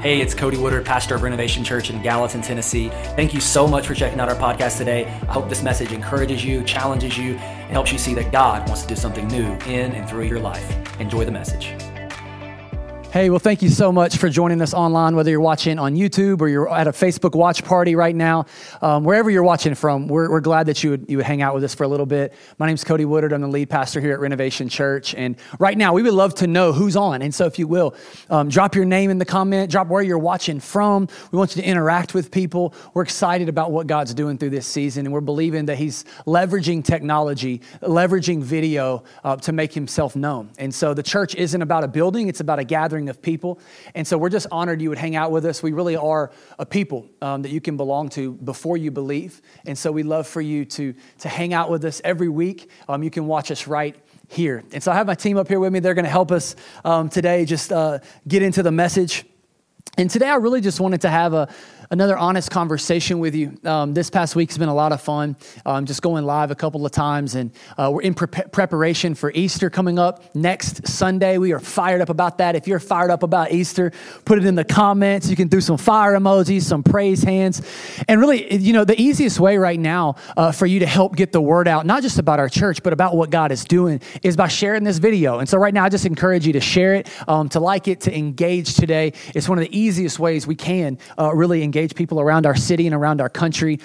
Hey, it's Cody Woodard, pastor of Renovation Church in Gallatin, Tennessee. Thank you so much for checking out our podcast today. I hope this message encourages you, challenges you, and helps you see that God wants to do something new in and through your life. Enjoy the message. Hey, well, thank you so much for joining us online, whether you're watching on YouTube or you're at a Facebook watch party right now. Wherever you're watching from, we're glad that you would hang out with us for a little bit. My name's Cody Woodard. I'm the lead pastor here at Renovation Church. And right now, we would love to know who's on. And so if you will, drop your name in the comment, drop where you're watching from. We want you to interact with people. We're excited about what God's doing through this season. And we're believing that he's leveraging technology, leveraging video to make himself known. And so the church isn't about a building. It's about a gathering of people. And so we're just honored you would hang out with us. We really are a people that you can belong to before you believe. And so we love for you to hang out with us every week. You can watch us right here. And so I have my team up here with me. They're going to help us today just get into the message. And today I really just wanted to have another honest conversation with you. This past week's been a lot of fun, just going live a couple of times. And we're in preparation for Easter coming up next Sunday. We are fired up about that. If you're fired up about Easter, put it in the comments. You can do some fire emojis, some praise hands. And really, you know, the easiest way right now for you to help get the word out, not just about our church, but about what God is doing, is by sharing this video. And so right now, I just encourage you to share it, to like it, to engage today. It's one of the easiest ways we can really engage people around our city and around our country.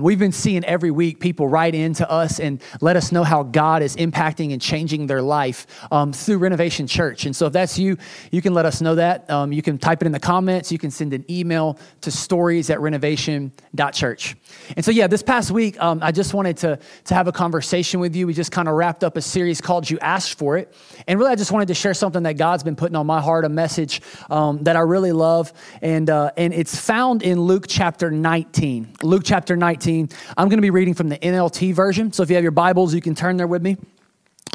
We've been seeing every week people write in to us and let us know how God is impacting and changing their life through Renovation Church. And so if that's you, you can let us know that. You can type it in the comments. You can send an email to stories@renovation.church. And so, yeah, this past week, I just wanted to have a conversation with you. We just kind of wrapped up a series called You Asked For It. And really, I just wanted to share something that God's been putting on my heart, a message that I really love. And it's found in Luke chapter 19. Luke chapter 19. I'm going to be reading from the NLT version. So if you have your Bibles, you can turn there with me.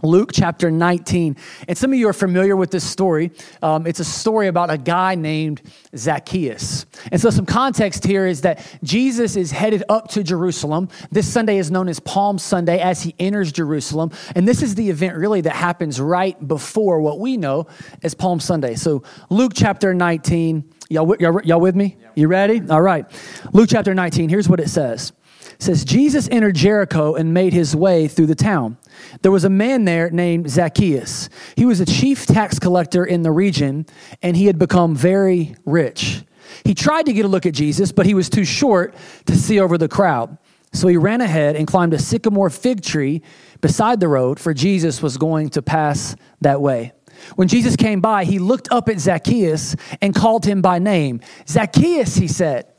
Luke chapter 19. And some of you are familiar with this story. It's a story about a guy named Zacchaeus. And so some context here is that Jesus is headed up to Jerusalem. This Sunday is known as Palm Sunday as he enters Jerusalem. And this is the event really that happens right before what we know as Palm Sunday. So Luke chapter 19. Y'all with me? You ready? All right. Luke chapter 19, here's what it says. It says, Jesus entered Jericho and made his way through the town. There was a man there named Zacchaeus. He was a chief tax collector in the region, and he had become very rich. He tried to get a look at Jesus, but he was too short to see over the crowd. So he ran ahead and climbed a sycamore fig tree beside the road, for Jesus was going to pass that way. When Jesus came by, he looked up at Zacchaeus and called him by name. Zacchaeus, he said,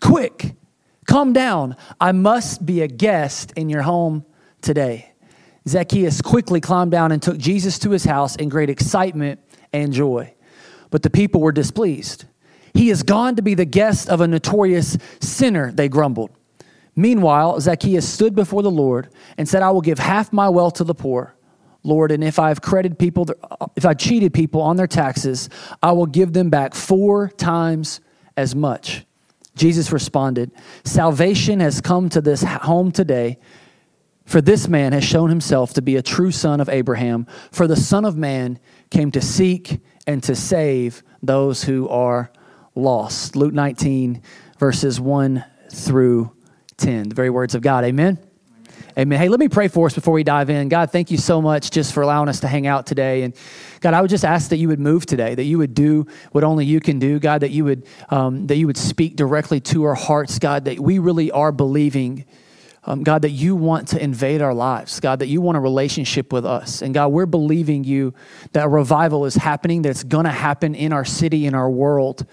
quick, come down. I must be a guest in your home today. Zacchaeus quickly climbed down and took Jesus to his house in great excitement and joy. But the people were displeased. He has gone to be the guest of a notorious sinner, they grumbled. Meanwhile, Zacchaeus stood before the Lord and said, I will give half my wealth to the poor, Lord, and if I cheated people on their taxes, I will give them back 4 times as much. Jesus responded, salvation has come to this home today, for this man has shown himself to be a true son of Abraham, for the Son of Man came to seek and to save those who are lost. Luke 19, verses 1 through 10, the very words of God. Amen. Amen. Hey, let me pray for us before we dive in. God, thank you so much just for allowing us to hang out today. And God, I would just ask that you would move today, that you would do what only you can do, God, that you would speak directly to our hearts, God, that we really are believing, God, that you want to invade our lives, God, that you want a relationship with us. And God, we're believing you that a revival is happening, that it's going to happen in our city, in our world.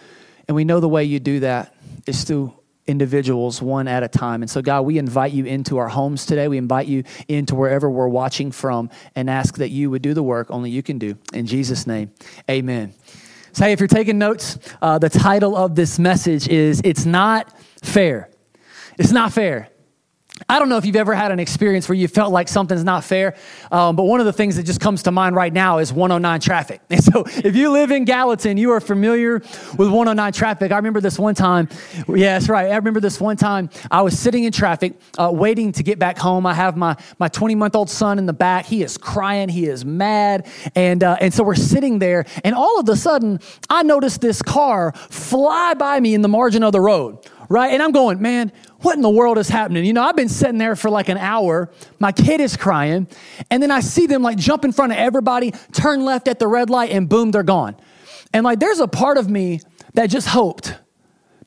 And we know the way you do that is through individuals one at a time. And so God, we invite you into our homes today. We invite you into wherever we're watching from and ask that you would do the work only you can do. In Jesus' name, amen. So hey, if you're taking notes, the title of this message is, It's Not Fair. It's not fair. I don't know if you've ever had an experience where you felt like something's not fair, but one of the things that just comes to mind right now is 109 traffic. And so if you live in Gallatin, you are familiar with 109 traffic. I remember this one time. Yeah, that's right. I remember this one time I was sitting in traffic waiting to get back home. I have my 20-month-old son in the back. He is crying. He is mad. And so we're sitting there, and all of a sudden, I noticed this car fly by me in the margin of the road, right? And I'm going, man, what in the world is happening? You know, I've been sitting there for like an hour. My kid is crying. And then I see them like jump in front of everybody, turn left at the red light, and boom, they're gone. And like, there's a part of me that just hoped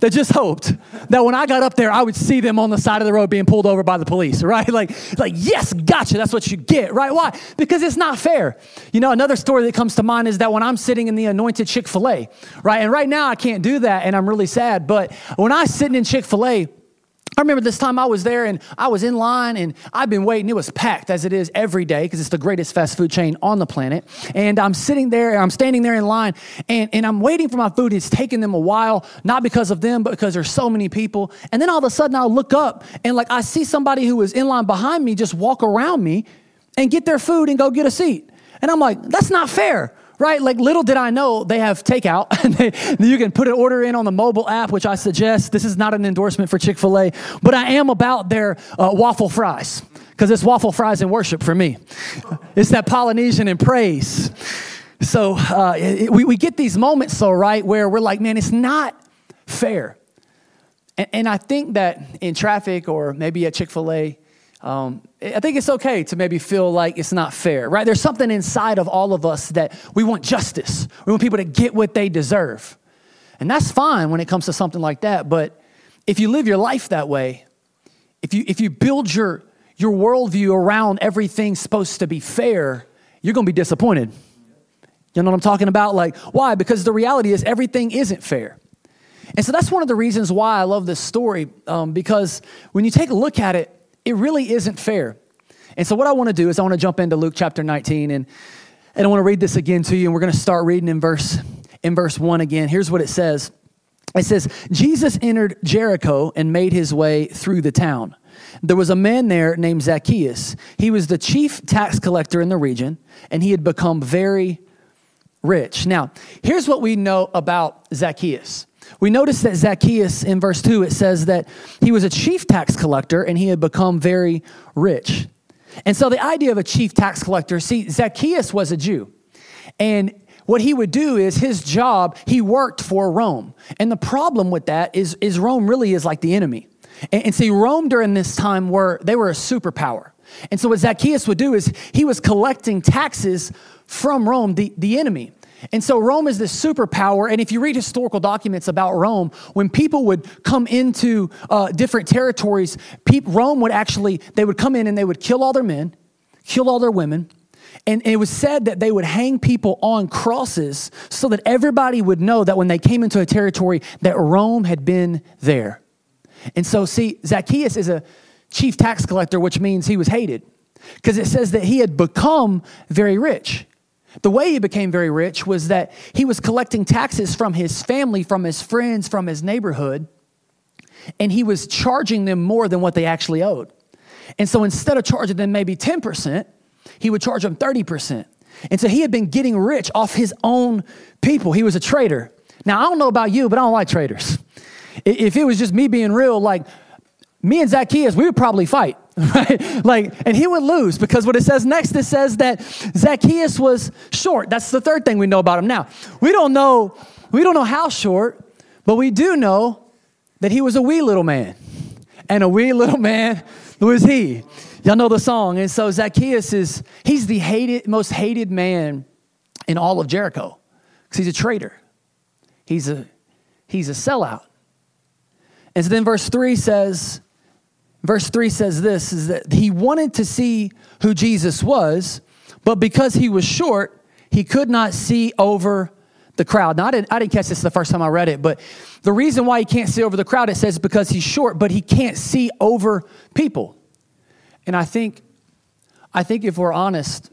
that when I got up there, I would see them on the side of the road being pulled over by the police, right? Like, yes, gotcha. That's what you get, right? Why? Because it's not fair. You know, another story that comes to mind is that when I'm sitting in the anointed Chick-fil-A, right? And right now I can't do that, and I'm really sad. But when I was sitting in Chick-fil-A, I remember this time I was there and I was in line and I've been waiting. It was packed as it is every day because it's the greatest fast food chain on the planet. And I'm standing there in line and I'm waiting for my food. It's taking them a while, not because of them, but because there's so many people. And then all of a sudden I'll look up and like I see somebody who was in line behind me just walk around me and get their food and go get a seat. And I'm like, that's not fair. Right? Like little did I know they have takeout. You can put an order in on the mobile app, which I suggest. This is not an endorsement for Chick-fil-A, but I am about their waffle fries because it's waffle fries and worship for me. It's that Polynesian and praise. So we get these moments, though, right, where we're like, man, it's not fair. And I think that in traffic or maybe at Chick-fil-A, I think it's okay to maybe feel like it's not fair, right? There's something inside of all of us that we want justice. We want people to get what they deserve. And that's fine when it comes to something like that. But if you live your life that way, if you build your worldview around everything supposed to be fair, you're going to be disappointed. You know what I'm talking about? Like, why? Because the reality is everything isn't fair. And so that's one of the reasons why I love this story, because when you take a look at it, it really isn't fair. And so what I want to do is I want to jump into Luke chapter 19 and I want to read this again to you. And we're going to start reading in verse 1 again. Here's what it says. It says, Jesus entered Jericho and made his way through the town. There was a man there named Zacchaeus. He was the chief tax collector in the region, and he had become very rich. Now, here's what we know about Zacchaeus. We notice that Zacchaeus, in verse 2, it says that he was a chief tax collector and he had become very rich. And so the idea of a chief tax collector, see, Zacchaeus was a Jew. And what he would do is his job, he worked for Rome. And the problem with that is Rome really is like the enemy. And see, Rome during this time, they were a superpower. And so what Zacchaeus would do is he was collecting taxes from Rome, the enemy. And so Rome is this superpower. And if you read historical documents about Rome, when people would come into different territories, Rome would actually, they would come in and they would kill all their men, kill all their women. And it was said that they would hang people on crosses so that everybody would know that when they came into a territory that Rome had been there. And so see, Zacchaeus is a chief tax collector, which means he was hated because it says that he had become very rich. The way he became very rich was that he was collecting taxes from his family, from his friends, from his neighborhood, and he was charging them more than what they actually owed. And so instead of charging them maybe 10%, he would charge them 30%. And so he had been getting rich off his own people. He was a traitor. Now, I don't know about you, but I don't like traitors. If it was just me being real, like me and Zacchaeus, we would probably fight. Right? Like, and he would lose because what it says next, it says that Zacchaeus was short. That's the third thing we know about him. Now, we don't know how short, but we do know that he was a wee little man, and a wee little man was he. Y'all know the song. And so Zacchaeus he's the most hated man in all of Jericho because he's a traitor. He's a sellout. And so then verse 3 says this, is that he wanted to see who Jesus was, but because he was short, he could not see over the crowd. Now, I didn't catch this the first time I read it, but the reason why he can't see over the crowd, it says because he's short, but he can't see over people. And I think if we're honest,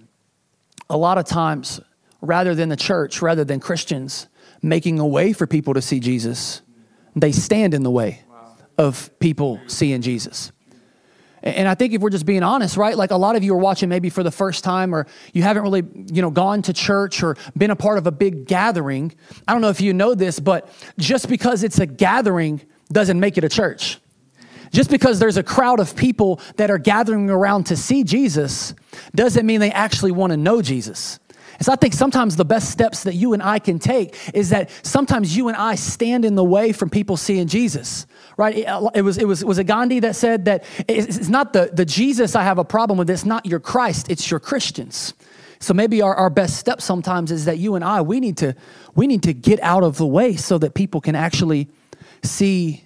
a lot of times, rather than the church, rather than Christians making a way for people to see Jesus, they stand in the way of people seeing Jesus. And I think if we're just being honest, right, like a lot of you are watching maybe for the first time, or you haven't really, you know, gone to church or been a part of a big gathering. I don't know if you know this, but just because it's a gathering doesn't make it a church. Just because there's a crowd of people that are gathering around to see Jesus doesn't mean they actually want to know Jesus. And so I think sometimes the best steps that you and I can take is that sometimes you and I stand in the way from people seeing Jesus, right? It was Gandhi that said that it's not the Jesus I have a problem with. It's not your Christ. It's your Christians. So maybe our best step sometimes is that you and I, we need to get out of the way so that people can actually see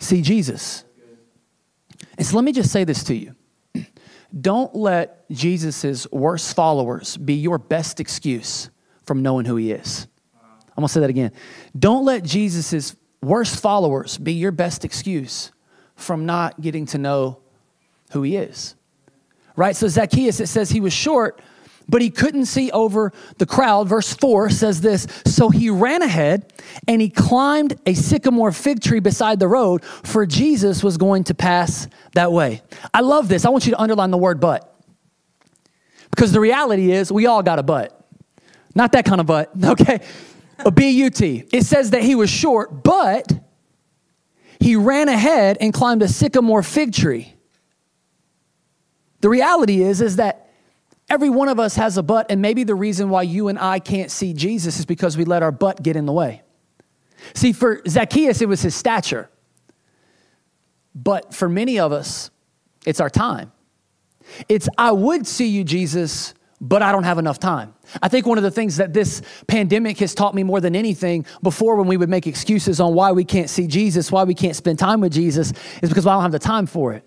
Jesus. And so let me just say this to you. Don't let Jesus's worst followers be your best excuse from knowing who he is. I'm gonna say that again. Don't let Jesus's worst followers be your best excuse from not getting to know who he is, right? So Zacchaeus, it says he was short, but he couldn't see over the crowd. Verse 4 says this, so he ran ahead and he climbed a sycamore fig tree beside the road, for Jesus was going to pass that way. I love this. I want you to underline the word but, because the reality is we all got a but. Not that kind of but, okay? A B-U-T. It says that he was short, but he ran ahead and climbed a sycamore fig tree. The reality is that every one of us has a but, and maybe the reason why you and I can't see Jesus is because we let our but get in the way. See, for Zacchaeus, it was his stature. But for many of us, it's our time. It's, I would see you, Jesus, but I don't have enough time. I think one of the things that this pandemic has taught me more than anything, before when we would make excuses on why we can't see Jesus, why we can't spend time with Jesus, is because I don't have the time for it.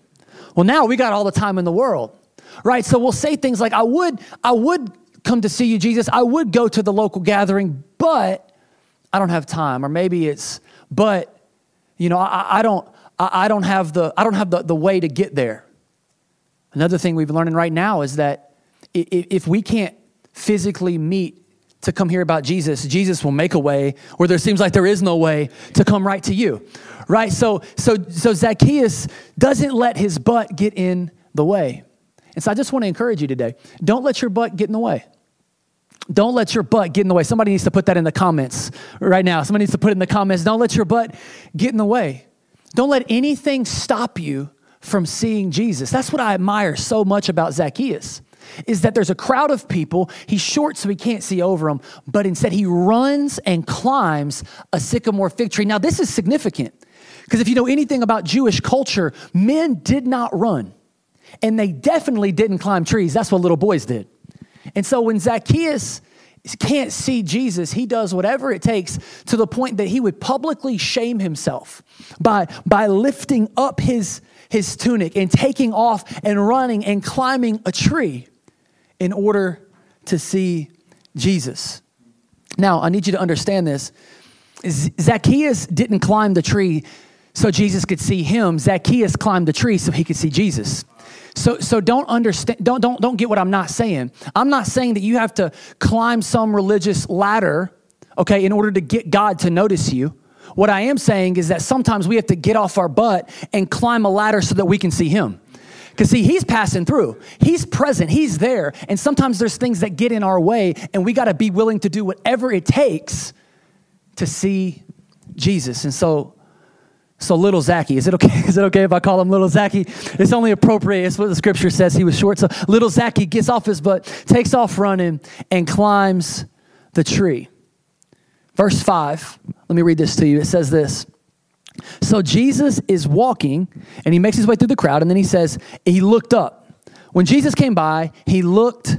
Well, now we got all the time in the world. Right, so we'll say things like, I would come to see you, Jesus. I would go to the local gathering, but I don't have time. Or maybe it's, but you know, I don't have the way to get there. Another thing we've been learning right now is that if we can't physically meet to come hear about Jesus, Jesus will make a way where there seems like there is no way to come right to you. Right, so Zacchaeus doesn't let his butt get in the way. And so I just want to encourage you today. Don't let your butt get in the way. Don't let your butt get in the way. Somebody needs to put that in the comments right now. Somebody needs to put it in the comments. Don't let your butt get in the way. Don't let anything stop you from seeing Jesus. That's what I admire so much about Zacchaeus, is that there's a crowd of people. He's short, so he can't see over him, but instead he runs and climbs a sycamore fig tree. Now, this is significant, because if you know anything about Jewish culture, men did not run. And they definitely didn't climb trees. That's what little boys did. And so when Zacchaeus can't see Jesus, he does whatever it takes, to the point that he would publicly shame himself by lifting up his tunic and taking off and running and climbing a tree in order to see Jesus. Now, I need you to understand this. Zacchaeus didn't climb the tree so Jesus could see him. Zacchaeus climbed the tree so he could see Jesus. So don't understand, don't get what I'm not saying. I'm not saying that you have to climb some religious ladder, okay, in order to get God to notice you. What I am saying is that sometimes we have to get off our butt and climb a ladder so that we can see him. Because see, he's passing through, he's present, he's there. And sometimes there's things that get in our way, and we got to be willing to do whatever it takes to see Jesus. And so little Zacchaeus, is it okay? Is it okay if I call him little Zacchaeus? It's only appropriate. It's what the scripture says. He was short. So little Zacchaeus gets off his butt, takes off running, and climbs the tree. Verse 5, let me read this to you. It says this. So Jesus is walking, and he makes his way through the crowd, and then he says, he looked up. When Jesus came by, he looked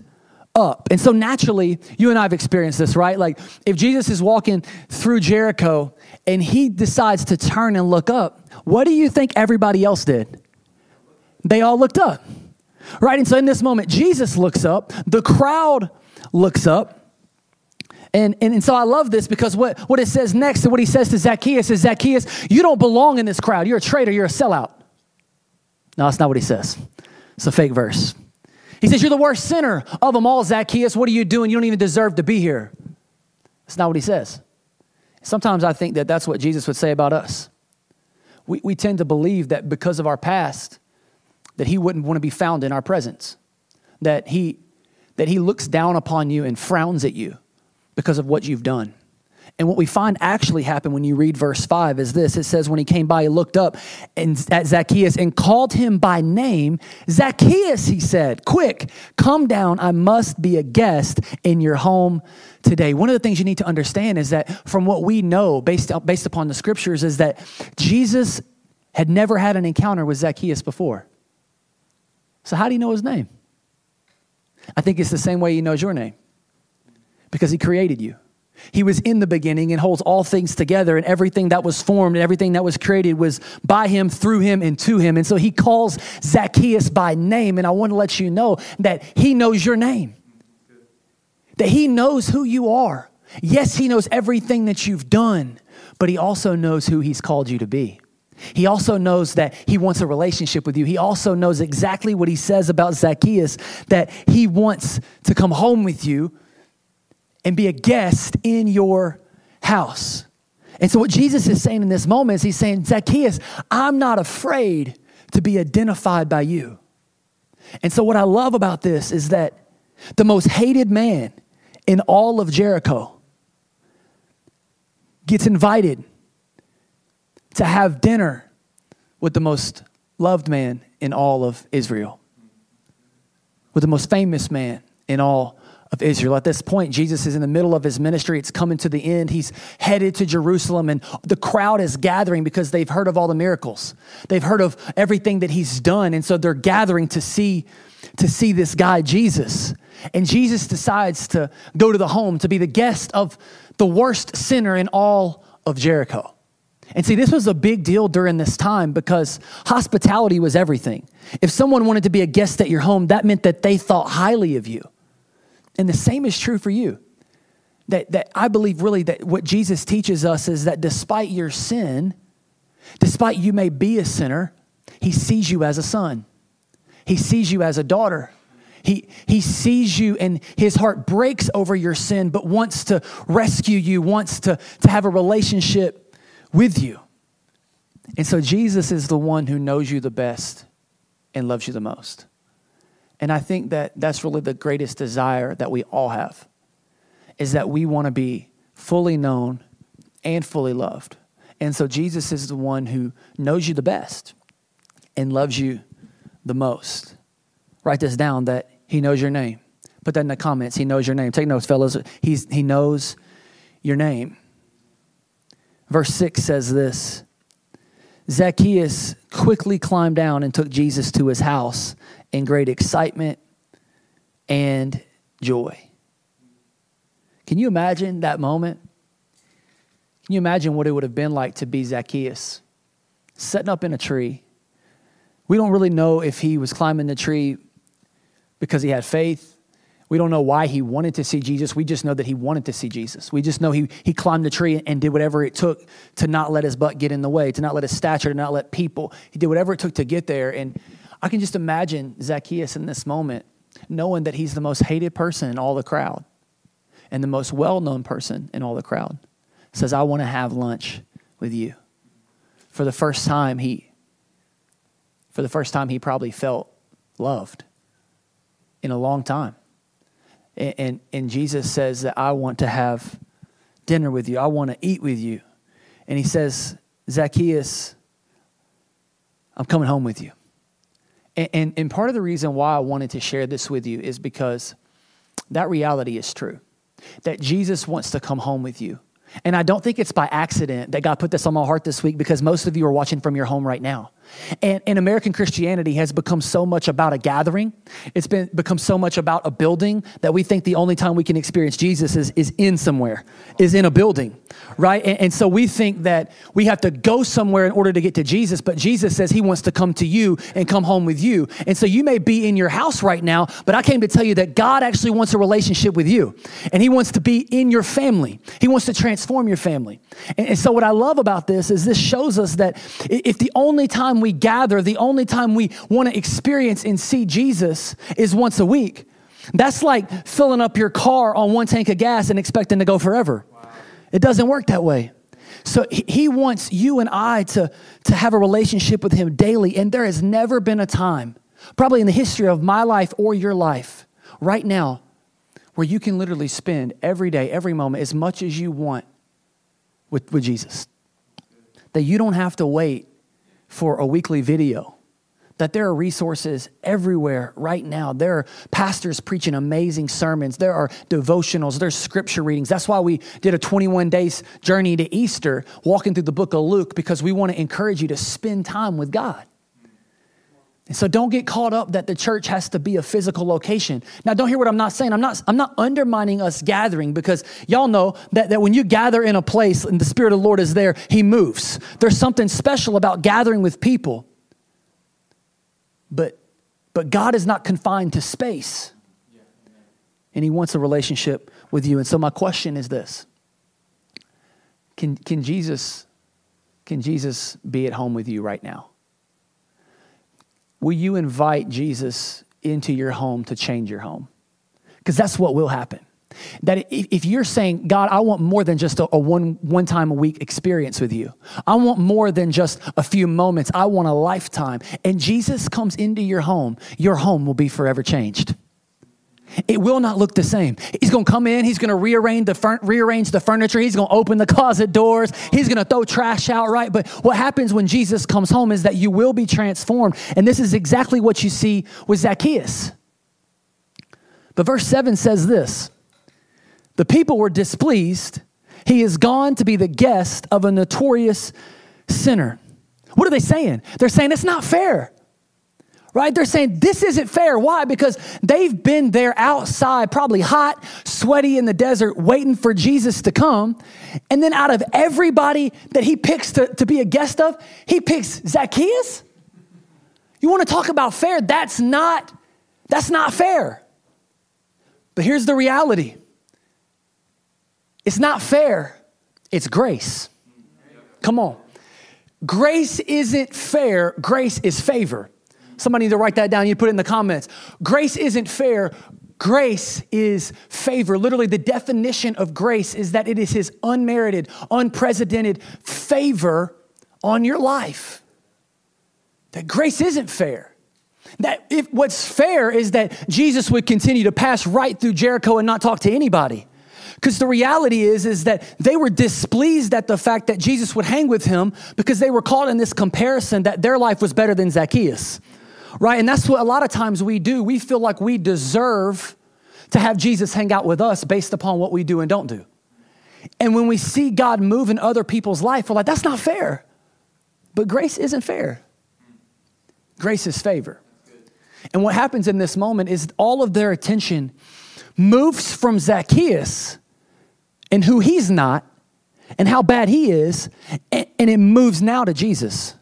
up. And so naturally, you and I have experienced this, right? Like if Jesus is walking through Jericho and he decides to turn and look up, what do you think everybody else did? They all looked up, right? And so in this moment, Jesus looks up, the crowd looks up. And so I love this, because what it says next and what he says to Zacchaeus is, Zacchaeus, you don't belong in this crowd. You're a traitor. You're a sellout. No, that's not what he says. It's a fake verse. He says, you're the worst sinner of them all, Zacchaeus. What are you doing? You don't even deserve to be here. That's not what he says. Sometimes I think that that's what Jesus would say about us. We tend to believe that because of our past, that he wouldn't want to be found in our presence, that he looks down upon you and frowns at you because of what you've done. And what we find actually happened when you read verse 5 is this. It says, when he came by, he looked up at Zacchaeus and called him by name. Zacchaeus, he said, quick, come down. I must be a guest in your home today. One of the things you need to understand is that from what we know based upon the scriptures is that Jesus had never had an encounter with Zacchaeus before. So how do you know his name? I think it's the same way he knows your name, because he created you. He was in the beginning and holds all things together, and everything that was formed and everything that was created was by him, through him, and to him. And so he calls Zacchaeus by name. And I want to let you know that he knows your name, that he knows who you are. Yes, he knows everything that you've done, but he also knows who he's called you to be. He also knows that he wants a relationship with you. He also knows exactly what he says about Zacchaeus, that he wants to come home with you and be a guest in your house. And so what Jesus is saying in this moment is he's saying, Zacchaeus, I'm not afraid to be identified by you. And so what I love about this is that the most hated man in all of Jericho gets invited to have dinner with the most loved man in all of Israel, with the most famous man in all of Israel. At this point, Jesus is in the middle of his ministry. It's coming to the end. He's headed to Jerusalem, and the crowd is gathering because they've heard of all the miracles. They've heard of everything that he's done. And so they're gathering to see this guy, Jesus. And Jesus decides to go to the home to be the guest of the worst sinner in all of Jericho. And see, this was a big deal during this time because hospitality was everything. If someone wanted to be a guest at your home, that meant that they thought highly of you. And the same is true for you. That I believe really that what Jesus teaches us is that despite your sin, despite you may be a sinner, he sees you as a son. He sees you as a daughter. He sees you, and his heart breaks over your sin, but wants to rescue you, wants to have a relationship with you. And so Jesus is the one who knows you the best and loves you the most. And I think that that's really the greatest desire that we all have, is that we want to be fully known and fully loved. And so Jesus is the one who knows you the best and loves you the most. Write this down, that he knows your name. Put that in the comments. He knows your name. Take notes, fellas. He knows your name. Verse 6 says this. Zacchaeus quickly climbed down and took Jesus to his house in great excitement and joy. Can you imagine that moment? Can you imagine what it would have been like to be Zacchaeus, sitting up in a tree? We don't really know if he was climbing the tree because he had faith. We don't know why he wanted to see Jesus. We just know that he wanted to see Jesus. We just know he climbed the tree and did whatever it took to not let his butt get in the way, to not let his stature, to not let people. He did whatever it took to get there. And I can just imagine Zacchaeus in this moment, knowing that he's the most hated person in all the crowd and the most well-known person in all the crowd. Says, I want to have lunch with you. For the first time, he probably felt loved in a long time. And Jesus says that I want to have dinner with you. I want to eat with you. And he says, Zacchaeus, I'm coming home with you. And part of the reason why I wanted to share this with you is because that reality is true, that Jesus wants to come home with you. And I don't think it's by accident that God put this on my heart this week, because most of you are watching from your home right now. And American Christianity has become so much about a gathering. It's become so much about a building that we think the only time we can experience Jesus is in somewhere, is in a building, right? And so we think that we have to go somewhere in order to get to Jesus, but Jesus says he wants to come to you and come home with you. And so you may be in your house right now, but I came to tell you that God actually wants a relationship with you, and he wants to be in your family. He wants to transform your family. And so what I love about this shows us that if the only time we gather, the only time we want to experience and see Jesus is once a week, that's like filling up your car on one tank of gas and expecting to go forever. Wow. It doesn't work that way. So he wants you and I to have a relationship with him daily. And there has never been a time probably in the history of my life or your life right now, where you can literally spend every day, every moment, as much as you want with Jesus. That you don't have to wait for a weekly video. That there are resources everywhere right now. There are pastors preaching amazing sermons. There are devotionals. There's scripture readings. That's why we did a 21 days journey to Easter, walking through the book of Luke, because we want to encourage you to spend time with God. And so don't get caught up that the church has to be a physical location. Now, don't hear what I'm not saying. I'm not undermining us gathering, because y'all know that when you gather in a place and the Spirit of the Lord is there, He moves. There's something special about gathering with people. But God is not confined to space. And He wants a relationship with you. And so my question is this. Can Jesus be at home with you right now? Will you invite Jesus into your home to change your home? Because that's what will happen. That if you're saying, God, I want more than just a one time a week experience with you. I want more than just a few moments. I want a lifetime. And Jesus comes into your home will be forever changed. It will not look the same. He's going to come in. He's going to rearrange the furniture. He's going to open the closet doors. He's going to throw trash out, right? But what happens when Jesus comes home is that you will be transformed. And this is exactly what you see with Zacchaeus. But verse 7 says this. The people were displeased. He is gone to be the guest of a notorious sinner. What are they saying? They're saying it's not fair. Right? They're saying this isn't fair. Why? Because they've been there outside, probably hot, sweaty in the desert, waiting for Jesus to come. And then out of everybody that He picks to be a guest of, He picks Zacchaeus. You want to talk about fair? That's not fair. But here's the reality. It's not fair. It's grace. Come on. Grace isn't fair. Grace is favor. Somebody need to write that down. You put it in the comments. Grace isn't fair. Grace is favor. Literally, the definition of grace is that it is His unmerited, unprecedented favor on your life. That grace isn't fair. That if what's fair is that Jesus would continue to pass right through Jericho and not talk to anybody. Because the reality is that they were displeased at the fact that Jesus would hang with him, because they were caught in this comparison that their life was better than Zacchaeus. Right? And that's what a lot of times we do. We feel like we deserve to have Jesus hang out with us based upon what we do and don't do. And when we see God move in other people's life, we're like, that's not fair. But grace isn't fair. Grace is favor. And what happens in this moment is all of their attention moves from Zacchaeus and who he's not and how bad he is, and it moves now to Jesus.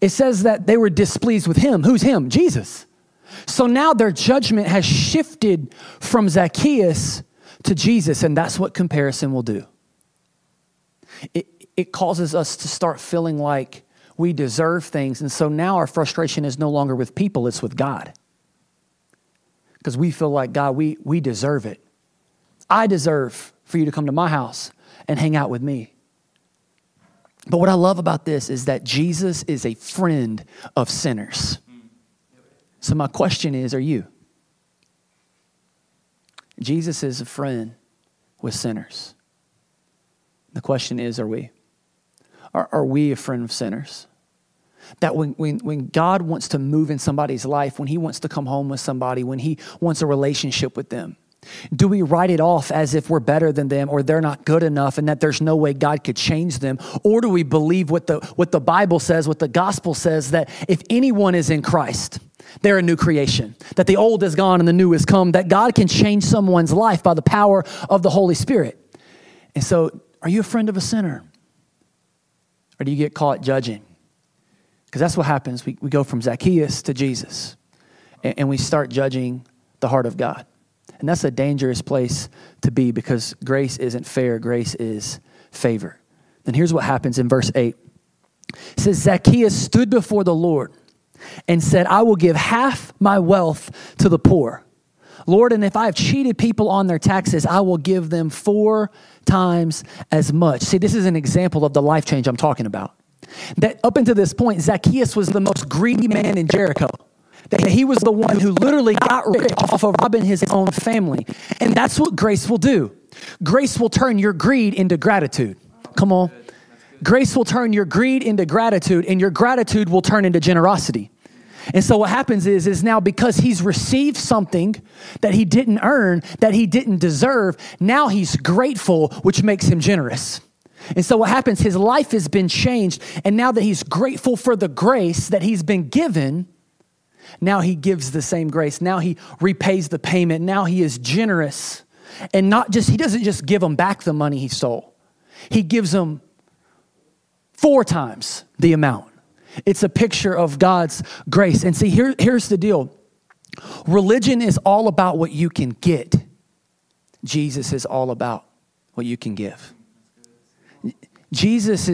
It says that they were displeased with him. Who's him? Jesus. So now their judgment has shifted from Zacchaeus to Jesus, and that's what comparison will do. It causes us to start feeling like we deserve things, and so now our frustration is no longer with people, it's with God. Because we feel like, God, we deserve it. I deserve for you to come to my house and hang out with me. But what I love about this is that Jesus is a friend of sinners. So my question is, are you? Jesus is a friend with sinners. The question is, are we? Are we a friend of sinners? That when God wants to move in somebody's life, when He wants to come home with somebody, when He wants a relationship with them, do we write it off as if we're better than them or they're not good enough and that there's no way God could change them? Or do we believe what the Bible says, what the gospel says, that if anyone is in Christ, they're a new creation, that the old is gone and the new has come, that God can change someone's life by the power of the Holy Spirit? And so, are you a friend of a sinner? Or do you get caught judging? Because that's what happens. We go from Zacchaeus to Jesus, and we start judging the heart of God. And that's a dangerous place to be, because grace isn't fair. Grace is favor. Then here's what happens in verse 8. It says, Zacchaeus stood before the Lord and said, I will give half my wealth to the poor. Lord, and if I have cheated people on their taxes, I will give them 4 times as much. See, this is an example of the life change I'm talking about. That up until this point, Zacchaeus was the most greedy man in Jericho. that he was the one who literally got rich off of robbing his own family. And that's what grace will do. Grace will turn your greed into gratitude. Come on. Grace will turn your greed into gratitude, and your gratitude will turn into generosity. And so what happens is now because he's received something that he didn't earn, that he didn't deserve, now he's grateful, which makes him generous. And so what happens, his life has been changed. And now that he's grateful for the grace that he's been given, now he gives the same grace. Now he repays the payment. Now he is generous. And not just, he doesn't just give them back the money he stole. He gives them 4 times the amount. It's a picture of God's grace. And see, here's the deal. Religion is all about what you can get. Jesus is all about what you can give. Jesus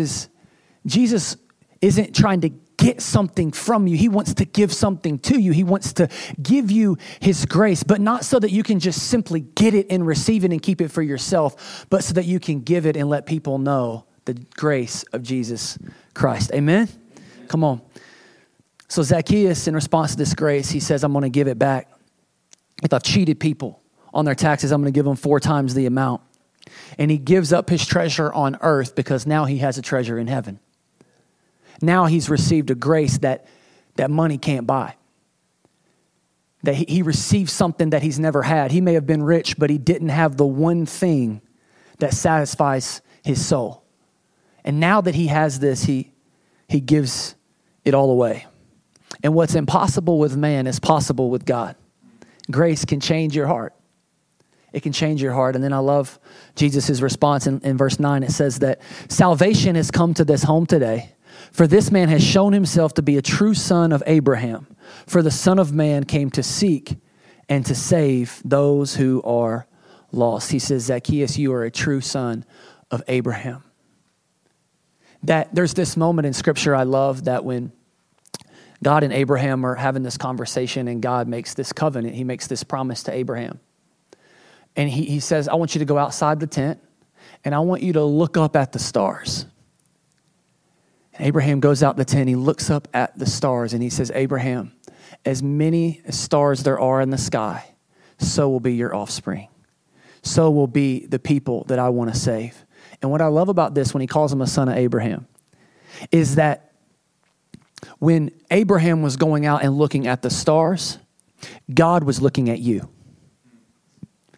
isn't trying to get something from you. He wants to give something to you. He wants to give you his grace, but not so that you can just simply get it and receive it and keep it for yourself, but so that you can give it and let people know the grace of Jesus Christ. Amen? Come on. So Zacchaeus, in response to this grace, he says, I'm going to give it back. If I've cheated people on their taxes, I'm going to give them 4 times the amount. And he gives up his treasure on earth because now he has a treasure in heaven. Now he's received a grace that money can't buy. That he received something that he's never had. He may have been rich, but he didn't have the one thing that satisfies his soul. And now that he has this, he gives it all away. And what's impossible with man is possible with God. Grace can change your heart. It can change your heart. And then I love Jesus' response in verse 9. It says that salvation has come to this home today, for this man has shown himself to be a true son of Abraham. For the Son of Man came to seek and to save those who are lost. He says, Zacchaeus, you are a true son of Abraham. That there's this moment in scripture I love, that when God and Abraham are having this conversation and God makes this covenant, he makes this promise to Abraham. And he says, I want you to go outside the tent and I want you to look up at the stars. And Abraham goes out the tent, he looks up at the stars and he says, Abraham, as many stars there are in the sky, so will be your offspring. So will be the people that I want to save. And what I love about this, when he calls him a son of Abraham, is that when Abraham was going out and looking at the stars, God was looking at you.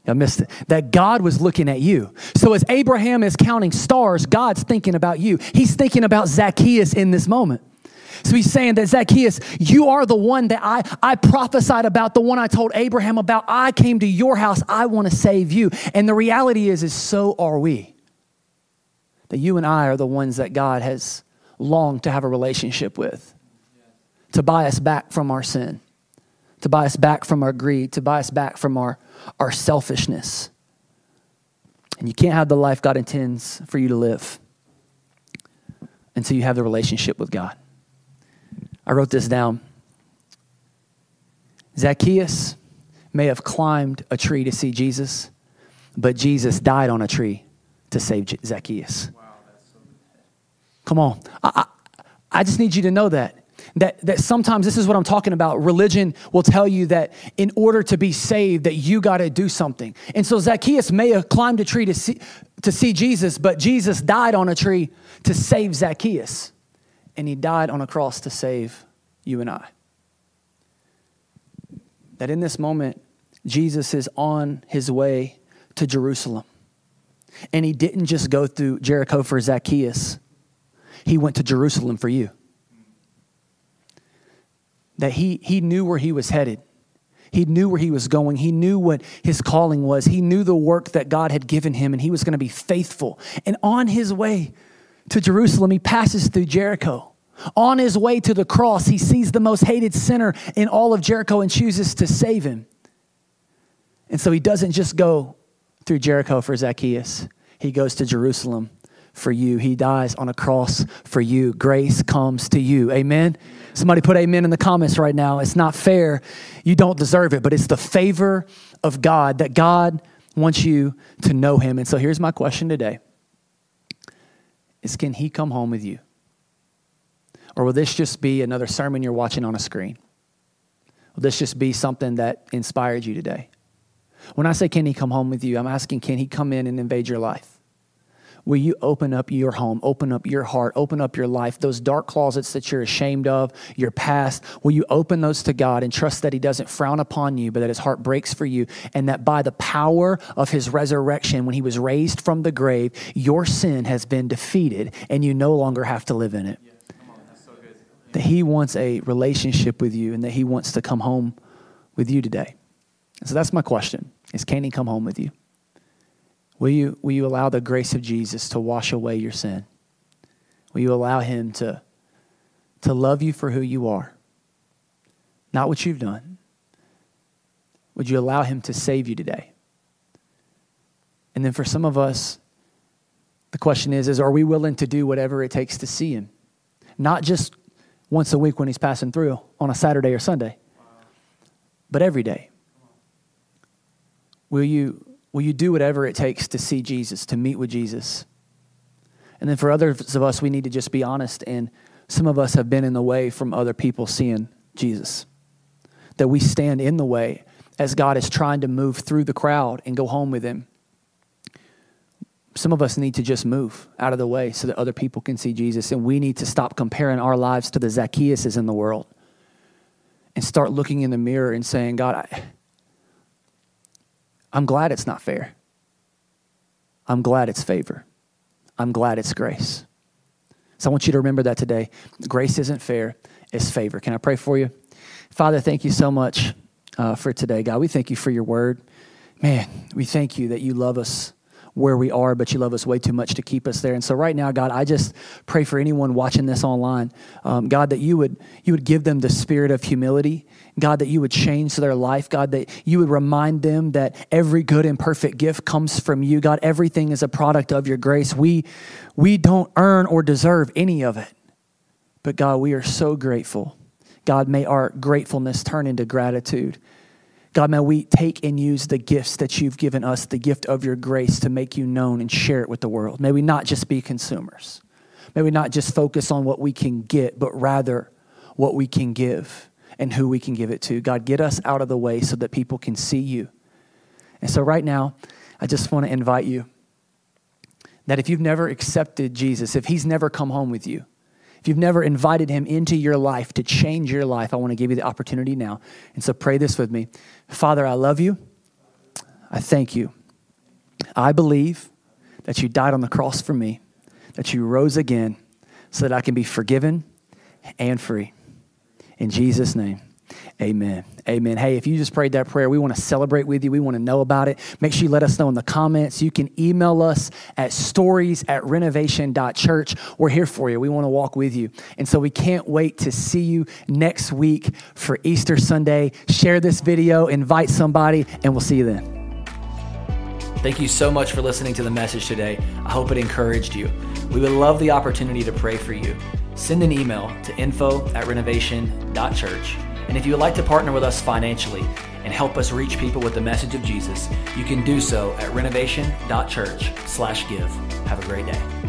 I missed it. That God was looking at you. So as Abraham is counting stars, God's thinking about you. He's thinking about Zacchaeus in this moment. So he's saying that Zacchaeus, you are the one that I prophesied about, the one I told Abraham about. I came to your house. I want to save you. And the reality is so are we. That you and I are the ones that God has longed to have a relationship with, to buy us back from our sin, to buy us back from our greed, to buy us back from our selfishness. And you can't have the life God intends for you to live until you have the relationship with God. I wrote this down. Zacchaeus may have climbed a tree to see Jesus, but Jesus died on a tree to save Zacchaeus. Wow, that's so good. Come on. I just need you to know that sometimes this is what I'm talking about. Religion will tell you that in order to be saved, that you got to do something. And so Zacchaeus may have climbed a tree to see Jesus, but Jesus died on a tree to save Zacchaeus. And he died on a cross to save you and I. That in this moment, Jesus is on his way to Jerusalem. And he didn't just go through Jericho for Zacchaeus. He went to Jerusalem for you. That he knew where he was headed. He knew where he was going. He knew what his calling was. He knew the work that God had given him, and he was going to be faithful. And on his way to Jerusalem, he passes through Jericho. On his way to the cross, he sees the most hated sinner in all of Jericho and chooses to save him. And so he doesn't just go through Jericho for Zacchaeus. He goes to Jerusalem for you. He dies on a cross for you. Grace comes to you. Amen. Somebody put amen in the comments right now. It's not fair. You don't deserve it, but it's the favor of God, that God wants you to know him. And so here's my question today is, can he come home with you? Or will this just be another sermon you're watching on a screen? this just be something that inspired you today. When I say, can he come home with you? I'm asking, can he come in and invade your life? Will you open up your home, open up your heart, open up your life, those dark closets that you're ashamed of, your past? Will you open those to God and trust that he doesn't frown upon you, but that his heart breaks for you, and that by the power of his resurrection, when he was raised from the grave, your sin has been defeated and you no longer have to live in it? Yes. Come on, that's so good. That he wants a relationship with you and that he wants to come home with you today. And so that's my question. Is, can he come home with you? Will you allow the grace of Jesus to wash away your sin? Will you allow him to love you for who you are? Not what you've done. Would you allow him to save you today? And then for some of us, the question is are we willing to do whatever it takes to see him? Not just once a week when he's passing through on a Saturday or Sunday, but every day. Will you do whatever it takes to see Jesus, to meet with Jesus? And then for others of us, we need to just be honest. And some of us have been in the way from other people seeing Jesus. That we stand in the way as God is trying to move through the crowd and go home with him. Some of us need to just move out of the way so that other people can see Jesus. And we need to stop comparing our lives to the Zacchaeuses in the world and start looking in the mirror and saying, God, I'm glad it's not fair. I'm glad it's favor. I'm glad it's grace. So I want you to remember that today. Grace isn't fair, it's favor. Can I pray for you? Father, thank you so much for today, God. We thank you for your word. Man, we thank you that you love us where we are, but you love us way too much to keep us there. And so right now, God, I just pray for anyone watching this online, God, that you would give them the spirit of humility, God, that you would change their life, God, that you would remind them that every good and perfect gift comes from you. God, everything is a product of your grace. We don't earn or deserve any of it, but God, we are so grateful. God, may our gratefulness turn into gratitude. God, may we take and use the gifts that you've given us, the gift of your grace, to make you known and share it with the world. May we not just be consumers. May we not just focus on what we can get, but rather what we can give and who we can give it to. God, get us out of the way so that people can see you. And so right now, I just want to invite you that if you've never accepted Jesus, if he's never come home with you, if you've never invited him into your life to change your life, I want to give you the opportunity now. And so pray this with me. Father, I love you. I thank you. I believe that you died on the cross for me, that you rose again so that I can be forgiven and free. In Jesus' name. Amen. Amen. Hey, if you just prayed that prayer, we want to celebrate with you. We want to know about it. Make sure you let us know in the comments. You can email us at stories@renovation.church. We're here for you. We want to walk with you. And so we can't wait to see you next week for Easter Sunday. Share this video, invite somebody, and we'll see you then. Thank you so much for listening to the message today. I hope it encouraged you. We would love the opportunity to pray for you. Send an email to info@renovation.church. And if you would like to partner with us financially and help us reach people with the message of Jesus, you can do so at renovation.church/give. Have a great day.